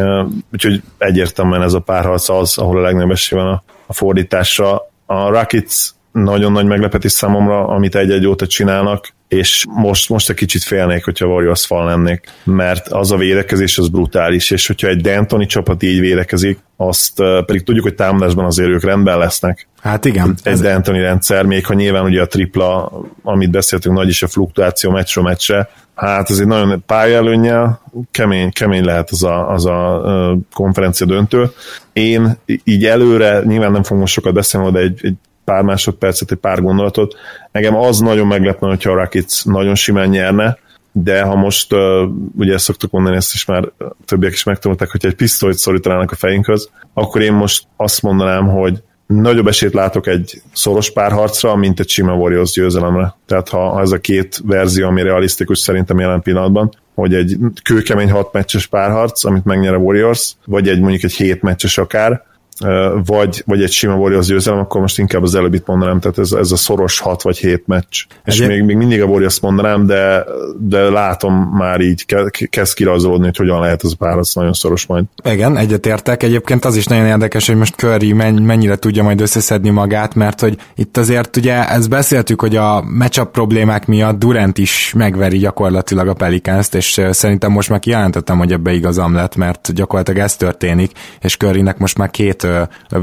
Úgyhogy egyértelműen ez a párharc az, ahol a legnagyobb esély van a fordításra. A Rockets nagyon nagy meglepetés számomra, amit egy-egy óta csinálnak, és most egy kicsit félnék, hogyha Warriors fal lennék, mert az a védekezés az brutális, és hogyha egy D'Antoni csapat így védekezik, azt pedig tudjuk, hogy támadásban azért ők rendben lesznek. Hát igen. Egy D'Antoni rendszer, még ha nyilván ugye a tripla, amit beszéltünk, nagy is a fluktuáció meccsről meccsre, hát ez egy nagyon pályaelőnnyel kemény lehet az a konferencia döntő. Én így előre, nyilván nem fogom most sokat beszélni, de egy pár másodpercet, egy pár gondolatot. Engem az nagyon meglepne, hogyha a Rockets nagyon simán nyerne, de ha most, ugye ezt szoktuk mondani, ezt is már többiek is megtanulták, hogyha egy pisztolyt szorítanának a fejünkhöz, akkor én most azt mondanám, hogy nagyobb esélyt látok egy szoros párharcra, mint egy sima Warriors győzelemre. Tehát ha ez a két verzió, ami realisztikus szerintem jelen pillanatban, hogy egy kőkemény 6 meccses párharc, amit megnyer a Warriors, vagy egy mondjuk egy 7 meccses akár, vagy egy sima Warriors győzelem, akkor most inkább az előbbit mondanám, tehát ez a szoros 6 vagy 7 meccs. És még mindig a Warriors mondanám, de látom már így, kezd kirajzolódni, hogy hogyan lehet ez a párharc nagyon szoros majd. Igen, egyetértek. Egyébként az is nagyon érdekes, hogy most Curry mennyire tudja majd összeszedni magát, mert hogy itt azért ugye ezt beszéltük, hogy a matchup problémák miatt Durant is megveri gyakorlatilag a Pelicanst, és szerintem most már kijelentettem, hogy ebbe igazam lett, mert gyakorlatilag ez történik, és Currynek most már 2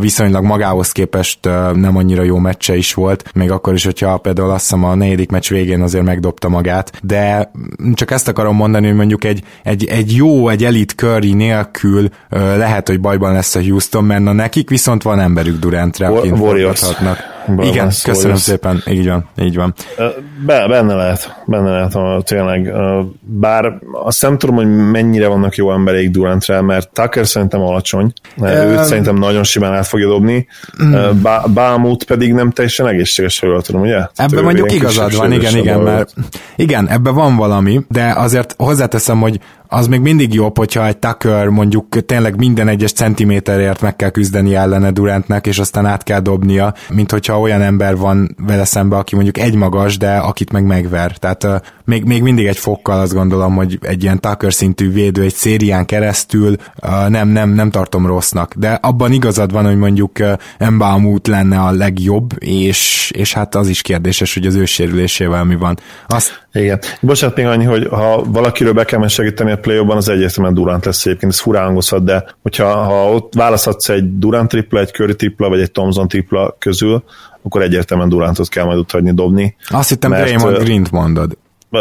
viszonylag magához képest nem annyira jó meccse is volt, még akkor is, hogyha például azt hiszem a negyedik meccs végén azért megdobta magát, de csak ezt akarom mondani, hogy mondjuk egy elit Curry nélkül lehet, hogy bajban lesz a Houston, mert na nekik viszont van emberük Durantre, akint forgathatnak. Igen, köszönöm szépen, így van. Benne lehet, tényleg. Bár azt nem tudom, hogy mennyire vannak jó embereik Durantre, mert Tucker szerintem alacsony, őt szerintem nagyon simán át fogja dobni, Bámút pedig nem teljesen egészséges, hogy jól tudom, ugye? Ebben mondjuk igazad van, igen, mert igen, ebben van valami, de azért hozzáteszem, hogy az még mindig jobb, hogyha egy Tucker mondjuk tényleg minden egyes centiméterért meg kell küzdeni ellene Durantnek, és aztán át kell dobnia, mint hogyha olyan ember van vele szembe, aki mondjuk egy magas, de akit meg megver. Tehát még mindig egy fokkal azt gondolom, hogy egy ilyen Tucker szintű védő egy szérián keresztül nem tartom rossznak. De abban igazad van, hogy mondjuk Embiid lenne a legjobb, és hát az is kérdéses, hogy az ő sérülésével mi van. Igen. Bocsánat, még annyi, hogy ha valakiről be kell segíteni a play-offban, az egyértelműen Durant lesz egyébként, ez furán hangozhat, de hogyha ott választhatsz egy Durant tripla, egy Curry tripla, vagy egy Thompson tripla közül, akkor egyértelműen Durantot kell majd ott hagyni dobni. Azt hittem, Draymond Greent mondod.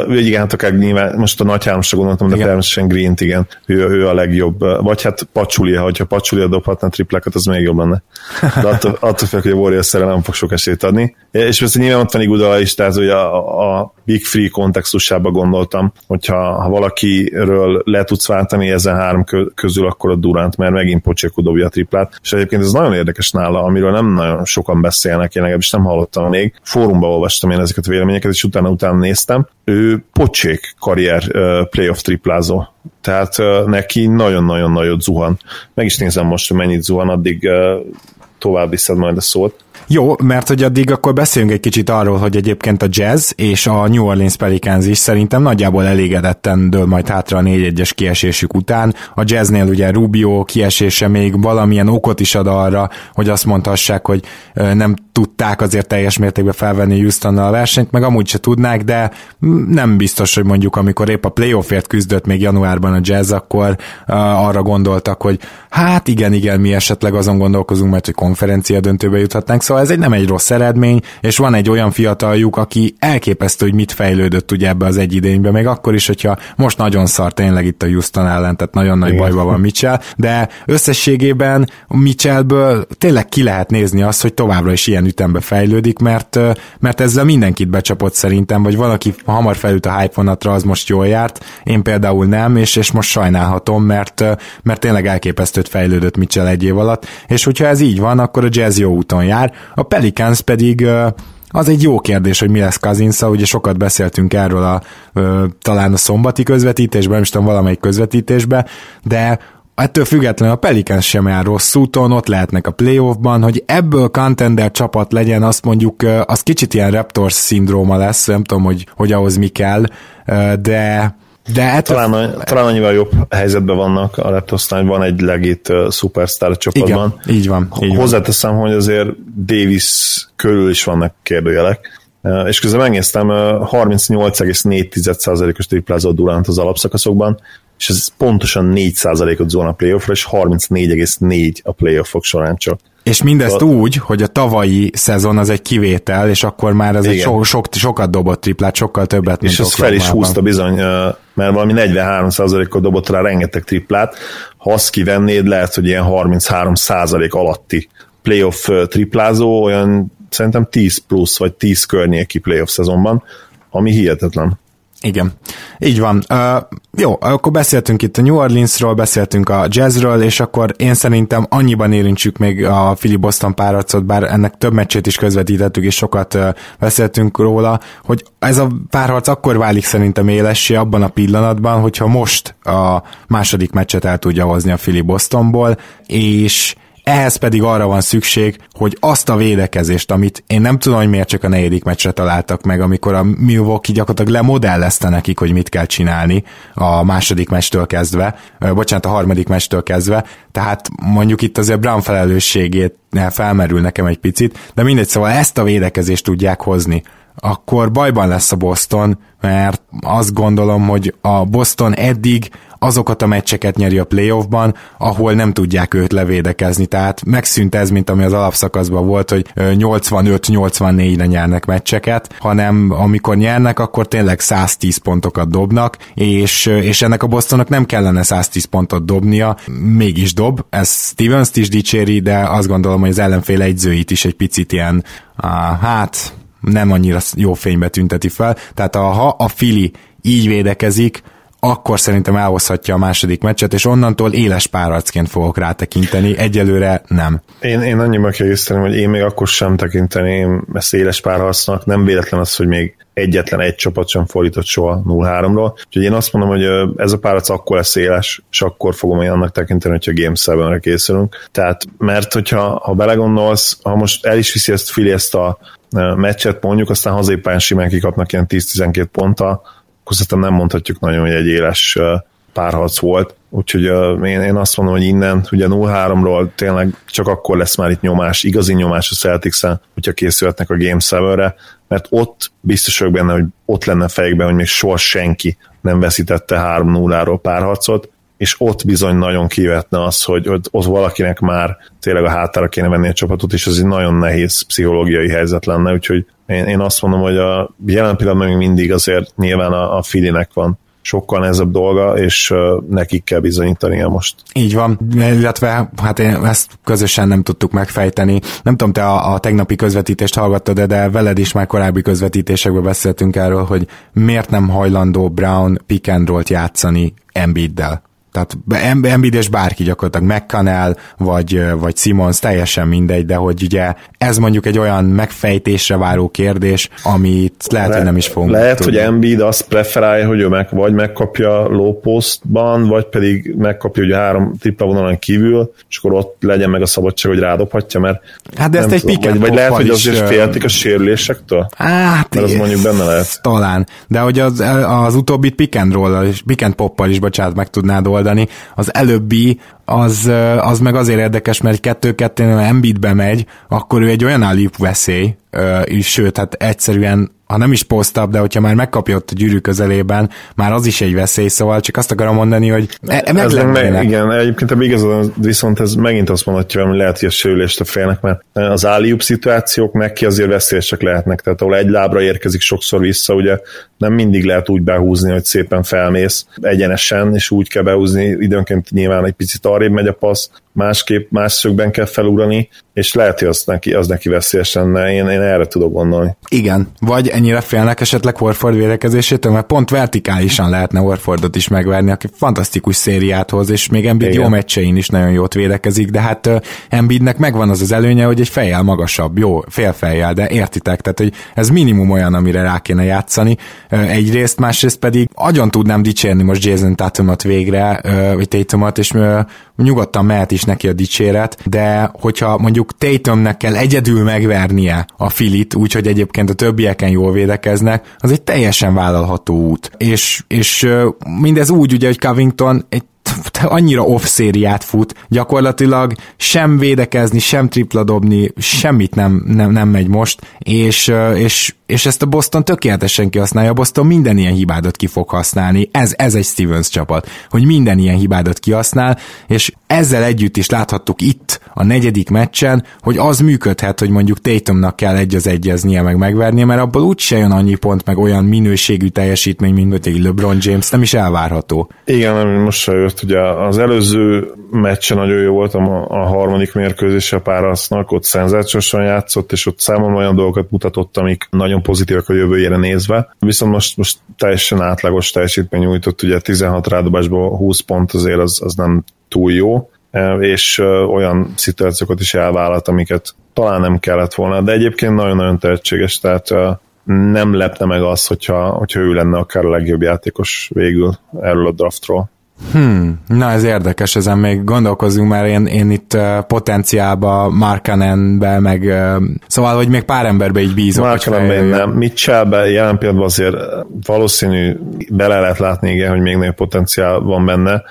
Igen, akár nyilván, most a nagy háromsra gondoltam, de természetesen Greent, igen, ő a legjobb. Vagy hát Pachulia, hogyha Pachulia dobhatna triplákat, az még jobb lenne. De attól fél, hogy a Warriors szerre nem fog sok esélyt adni. És persze nyilván ott van Iguodala is, tehát hogy a Big Free kontextusába gondoltam, hogyha valakiről le tudsz váltani ezen három közül, akkor a Durant, mert megint Pocséko dobja a triplát. És egyébként ez nagyon érdekes nála, amiről nem nagyon sokan beszélnek, én legalábbis nem hallottam még. Fórumban olvastam én ezeket a véleményeket, és utána néztem. Ő pocsék karrier playoff triplázó. Tehát neki nagyon-nagyon nagyot zuhan. Meg is nézem most, hogy mennyit zuhan, addig tovább viszed majd a szót. Jó, mert hogy addig akkor beszéljünk egy kicsit arról, hogy egyébként a Jazz és a New Orleans Pelicans is szerintem nagyjából elégedetten dől majd hátra a 4-1-es kiesésük után. A Jazznél ugye Rubio kiesése még valamilyen okot is ad arra, hogy azt mondhassák, hogy nem tudták azért teljes mértékben felvenni Houstonnal a versenyt, meg amúgy se tudnák, de nem biztos, hogy mondjuk amikor épp a playoffért küzdött még januárban a Jazz, akkor arra gondoltak, hogy hát igen, mi esetleg azon gondolkozunk, mert hogy konferencia döntőbe juthatnánk. Szóval ez nem egy rossz eredmény, és van egy olyan fiataljuk, aki elképesztő, hogy mit fejlődött ugye ebbe az egy idénybe, még akkor is, hogyha most nagyon szar tényleg itt a Houston ellen, tehát nagyon nagy bajban van Mitchell, de összességében Mitchellből tényleg ki lehet nézni azt, hogy továbbra is ilyen ütembe fejlődik, mert ezzel mindenkit becsapott szerintem, vagy valaki hamar felült a hype vonatra, az most jól járt, én például nem, és most sajnálhatom, mert tényleg elképesztőt fejlődött Mitchell egy év alatt, és hogyha ez így van, akkor a Jazz jó úton jár. A Pelicans pedig az egy jó kérdés, hogy mi lesz Cousinsa, ugye sokat beszéltünk erről talán a szombati közvetítésben, nem is tudom, valamelyik közvetítésben, de ettől függetlenül a Pelicans sem jár rossz úton, ott lehetnek a playoffban, hogy ebből contender csapat legyen, azt mondjuk, az kicsit ilyen Raptors szindróma lesz, nem tudom, hogy ahhoz mi kell, de talán annyival jobb helyzetben vannak a Raptorsnál, hogy van egy legit szupersztár csapatban. Igen, így van. Hozzáteszem, hogy azért Davis körül is vannak kérdőjelek, és közben megnéztem, 38,4%-os triplázó Durant az alapszakaszokban, és ez pontosan 4%-ot zón a playoffra, és 34,4 a playoffok során csak. És mindezt úgy, hogy a tavalyi szezon az egy kivétel, és akkor már ez egy sokat dobott triplát, sokkal többet, mint és ezt fel is húzta bizony, mert valami 43%-kal dobott rá rengeteg triplát, ha azt kivennéd, lehet, hogy ilyen 33% alatti playoff triplázó, olyan szerintem 10 plusz, vagy 10 környéki playoff szezonban, ami hihetetlen. Igen, így van. Jó, akkor beszéltünk itt a New Orleansról, beszéltünk a Jazzről, és akkor én szerintem annyiban érintsük még a Fili Boston párharcot, bár ennek több meccsét is közvetítettük, és sokat beszéltünk róla, hogy ez a párharc akkor válik szerintem élessé abban a pillanatban, hogyha most a második meccset el tudja hozni a Fili Bostonból, és ehhez pedig arra van szükség, hogy azt a védekezést, amit én nem tudom, hogy miért csak a negyedik meccsre találtak meg, amikor a Milwaukee gyakorlatilag lemodellezte nekik, hogy mit kell csinálni a második meccstől kezdve, a harmadik meccstől kezdve, tehát mondjuk itt azért Brown felelősségét felmerül nekem egy picit, de mindegy, szóval ezt a védekezést tudják hozni akkor bajban lesz a Boston, mert azt gondolom, hogy a Boston eddig azokat a meccseket nyeri a playoffban, ahol nem tudják őt levédekezni. Tehát megszűnt ez, mint ami az alapszakaszban volt, hogy 85-84-re nyernek meccseket, hanem amikor nyernek, akkor tényleg 110 pontokat dobnak, és ennek a Bostonnak nem kellene 110 pontot dobnia, mégis dob. Ez Stevens-t is dicséri, de azt gondolom, hogy az ellenfél egyzőit is egy picit ilyen, nem annyira jó fénybe tünteti fel. Tehát ha a Fili így védekezik, akkor szerintem elhozhatja a második meccset, és onnantól éles párharcként fogok rátekinteni, egyelőre nem. Én annyi megjegyeztem, hogy én még akkor sem tekinteném ezt éles párharcnak, nem véletlen az, hogy még egyetlen egy csapat sem fordított soha 0-3-ról, úgyhogy én azt mondom, hogy ez a párharc akkor lesz éles, és akkor fogom én annak tekinteni, hogyha Game 7-re készülünk. Tehát, mert hogyha belegondolsz, ha most el is viszi ezt Fili ezt a meccset, mondjuk, aztán hazépán simán kikapnak ilyen 10-12 ponttal, akkor szerintem nem mondhatjuk nagyon, hogy egy éles párharc volt, úgyhogy én azt mondom, hogy innen, ugye 0-3-ról tényleg csak akkor lesz már itt nyomás, igazi nyomás a Celtics-en, hogyha készülhetnek a Game 7-re, mert ott biztos vagyok benne, hogy ott lenne fejekben, hogy még soha senki nem veszítette 3-0-ról párharcot, és ott bizony nagyon kivetne az, hogy ott valakinek már tényleg a hátára kéne venni a csapatot, és ez egy nagyon nehéz pszichológiai helyzet lenne, úgyhogy én azt mondom, hogy a jelen pillanatban még mindig azért nyilván a Filinek van sokkal nehezebb dolga, és nekik kell bizonyítania most. Így van, illetve hát ezt közösen nem tudtuk megfejteni. Nem tudom, te a tegnapi közvetítést hallgattad, de veled is már korábbi közvetítésekben beszéltünk erről, hogy miért nem hajlandó Brown pick and roll-t játszani Embiiddel. Tehát Embiid és bárki gyakorlatilag, McConnell vagy Simmons, teljesen mindegy, de hogy ugye ez mondjuk egy olyan megfejtésre váró kérdés, amit lehet, hogy nem is fogunk tudni. Hogy Embiid azt preferálja, hogy ő vagy megkapja low postban, vagy pedig megkapja ugye 3 tripla vonalon kívül, és akkor ott legyen meg a szabadság, hogy rádobhatja, mert hát de ezt egy pick and pop-val vagy lehet, hogy azért féltik a sérülésektől? Hát mert az mondjuk benne lehet. Talán, de hogy az utóbbit pick and roll-al és pick and pop-pal is, bocsánat, meg tudnád oldani. Az előbbi az meg azért érdekes, mert 2-2-nél, ha Embiidbe megy, akkor ő egy olyan alley-oop veszély, sőt, hát egyszerűen, ha nem is posztabb, de hogyha már megkapja ott a gyűrű közelében, már az is egy veszély, szóval csak azt akarom mondani, hogy meglepnének. Igen, egyébként igazad, viszont ez megint azt mondhatja, hogy lehet, hogy a sérülést a félnek, mert az alley-oop szituációk neki azért veszélyesek lehetnek, tehát ahol egy lábra érkezik sokszor vissza, ugye nem mindig lehet úgy behúzni, hogy szépen felmész egyenesen, és úgy kell behúzni, időnként nyilván egy picit arrébb megy a passz, másképp más szögben kell felugrani, és lehet, hogy az neki veszélyes lenne, én erre tudok gondolni. Igen, vagy ennyire félnek esetleg Horford védekezésétől, mert pont vertikálisan lehetne Horfordot is megverni, aki fantasztikus szériát hoz, és még Embiid jó meccsein is nagyon jót védekezik, de hát Embiidnek megvan az előnye, hogy egy fejjel magasabb, jó, félfejjel, de értitek, tehát hogy ez minimum olyan, amire rá kéne játszani. Egyrészt, másrészt pedig agyon tudnám dicsérni most Jason Tatumot végre, vagy Tatumot, és nyugodtan mehet is neki a dicséret, de hogyha mondjuk Tatumnek kell egyedül megvernie a Filit, úgyhogy egyébként a többieken jól védekeznek, az egy teljesen vállalható út. És mindez úgy, ugye, hogy Covington egy annyira off szériát fut, gyakorlatilag sem védekezni, sem tripla dobni, semmit nem megy most, és ezt a Boston tökéletesen kihasználja, a Boston minden ilyen hibádat ki fog használni, ez egy Stevens csapat, hogy minden ilyen hibádat kihasznál, és ezzel együtt is láthattuk itt a negyedik meccsen, hogy az működhet, hogy mondjuk Tatumnak kell egyeznie, megvernie, mert abból úgyse jön annyi pont, meg olyan minőségű teljesítmény, mint egy LeBron James, nem is elvárható. Igen, most se jött, ugye az előző meccsen nagyon jó volt, a harmadik mérkőzése a párharcnak, ott szenzációsan játszott, és ott számomra olyan dolgokat mutatott, amik nagyon pozitívak a jövőjére nézve, viszont most teljesen átlagos teljesítmény nyújtott, ugye 16 rádobásból 20 pont azért az nem túl jó, és olyan szituációkat is elvállalt, amiket talán nem kellett volna, de egyébként nagyon-nagyon tehetséges, tehát nem lepne meg az, hogyha ő lenne akár a legjobb játékos végül erről a draftról. Na ez érdekes, ezen még gondolkozzunk, mert én itt potenciálba Markkanenbe, meg szóval, hogy még pár emberbe így bízok. Markkanenbe nem, Mitchellbe jelen pillanatban azért valószínű bele lehet látni, igen, hogy még nagyobb potenciál van benne,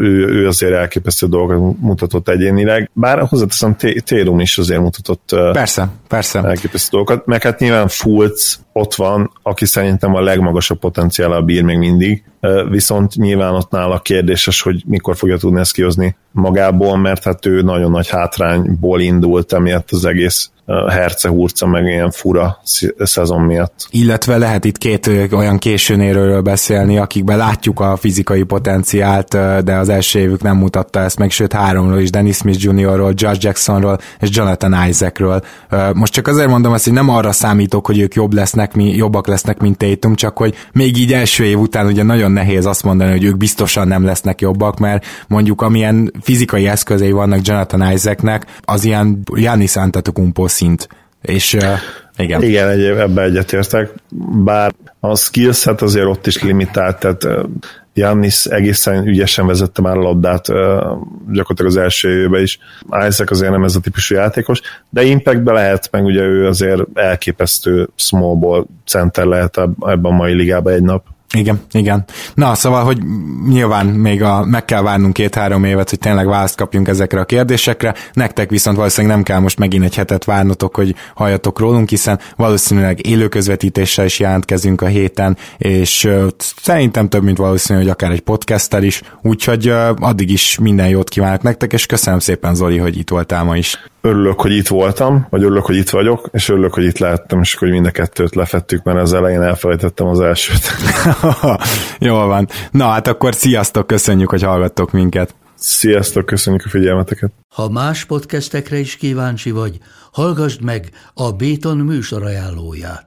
Ő azért elképesztő dolgot mutatott egyénileg, bár hozzáteszem, Térum is azért mutatott persze. elképesztő dolgokat, meg hát nyilván Fultz ott van, aki szerintem a legmagasabb potenciállal bír még mindig, viszont nyilván ott nála kérdéses, hogy mikor fogja tudni ezt kihozni magából, mert hát ő nagyon nagy hátrányból indult, emiatt az egész herce-hurca, meg ilyen fura szezon miatt. Illetve lehet itt két olyan későnérőről beszélni, akikben látjuk a fizikai potenciált, de az első évük nem mutatta ezt meg, sőt háromról is, Dennis Smith Jr.-ról, Josh Jacksonról és Jonathan Isaacről. Most csak azért mondom azt, hogy nem arra számítok, hogy ők jobbak lesznek, mint Tatum, csak hogy még így első év után ugye nagyon nehéz azt mondani, hogy ők biztosan nem lesznek jobbak, mert mondjuk amilyen fizikai eszközei vannak Jonathan Isaacnek, az ilyen Giannis Antetokounmpo szint. És igen. Igen, ebben egyetértek, bár a skillset azért ott is limitált, tehát Giannis egészen ügyesen vezette már a labdát gyakorlatilag az első évben is. Isaac azért nem ez a típusú játékos, de impactbe lehet, meg ugye ő azért elképesztő small-ball center lehet ebben a mai ligában egy nap. Igen. Na, szóval, hogy nyilván még meg kell várnunk 2-3 évet, hogy tényleg választ kapjunk ezekre a kérdésekre, nektek viszont valószínűleg nem kell most megint egy hetet várnotok, hogy halljatok rólunk, hiszen valószínűleg élőközvetítéssel is jelentkezünk a héten, és szerintem több, mint valószínű, hogy akár egy podcasttel is, úgyhogy addig is minden jót kívánok nektek, és köszönöm szépen, Zoli, hogy itt voltál ma is. Örülök, hogy itt voltam, vagy örülök, hogy itt vagyok, és örülök, hogy itt láttam, és hogy mind a kettőt lefettük, mert az elején elfelejtettem az elsőt. Jól van. Na hát akkor sziasztok, köszönjük, hogy hallgattok minket. Sziasztok, köszönjük a figyelmeteket. Ha más podcastekre is kíváncsi vagy, hallgassd meg a Béton műsor ajánlóját.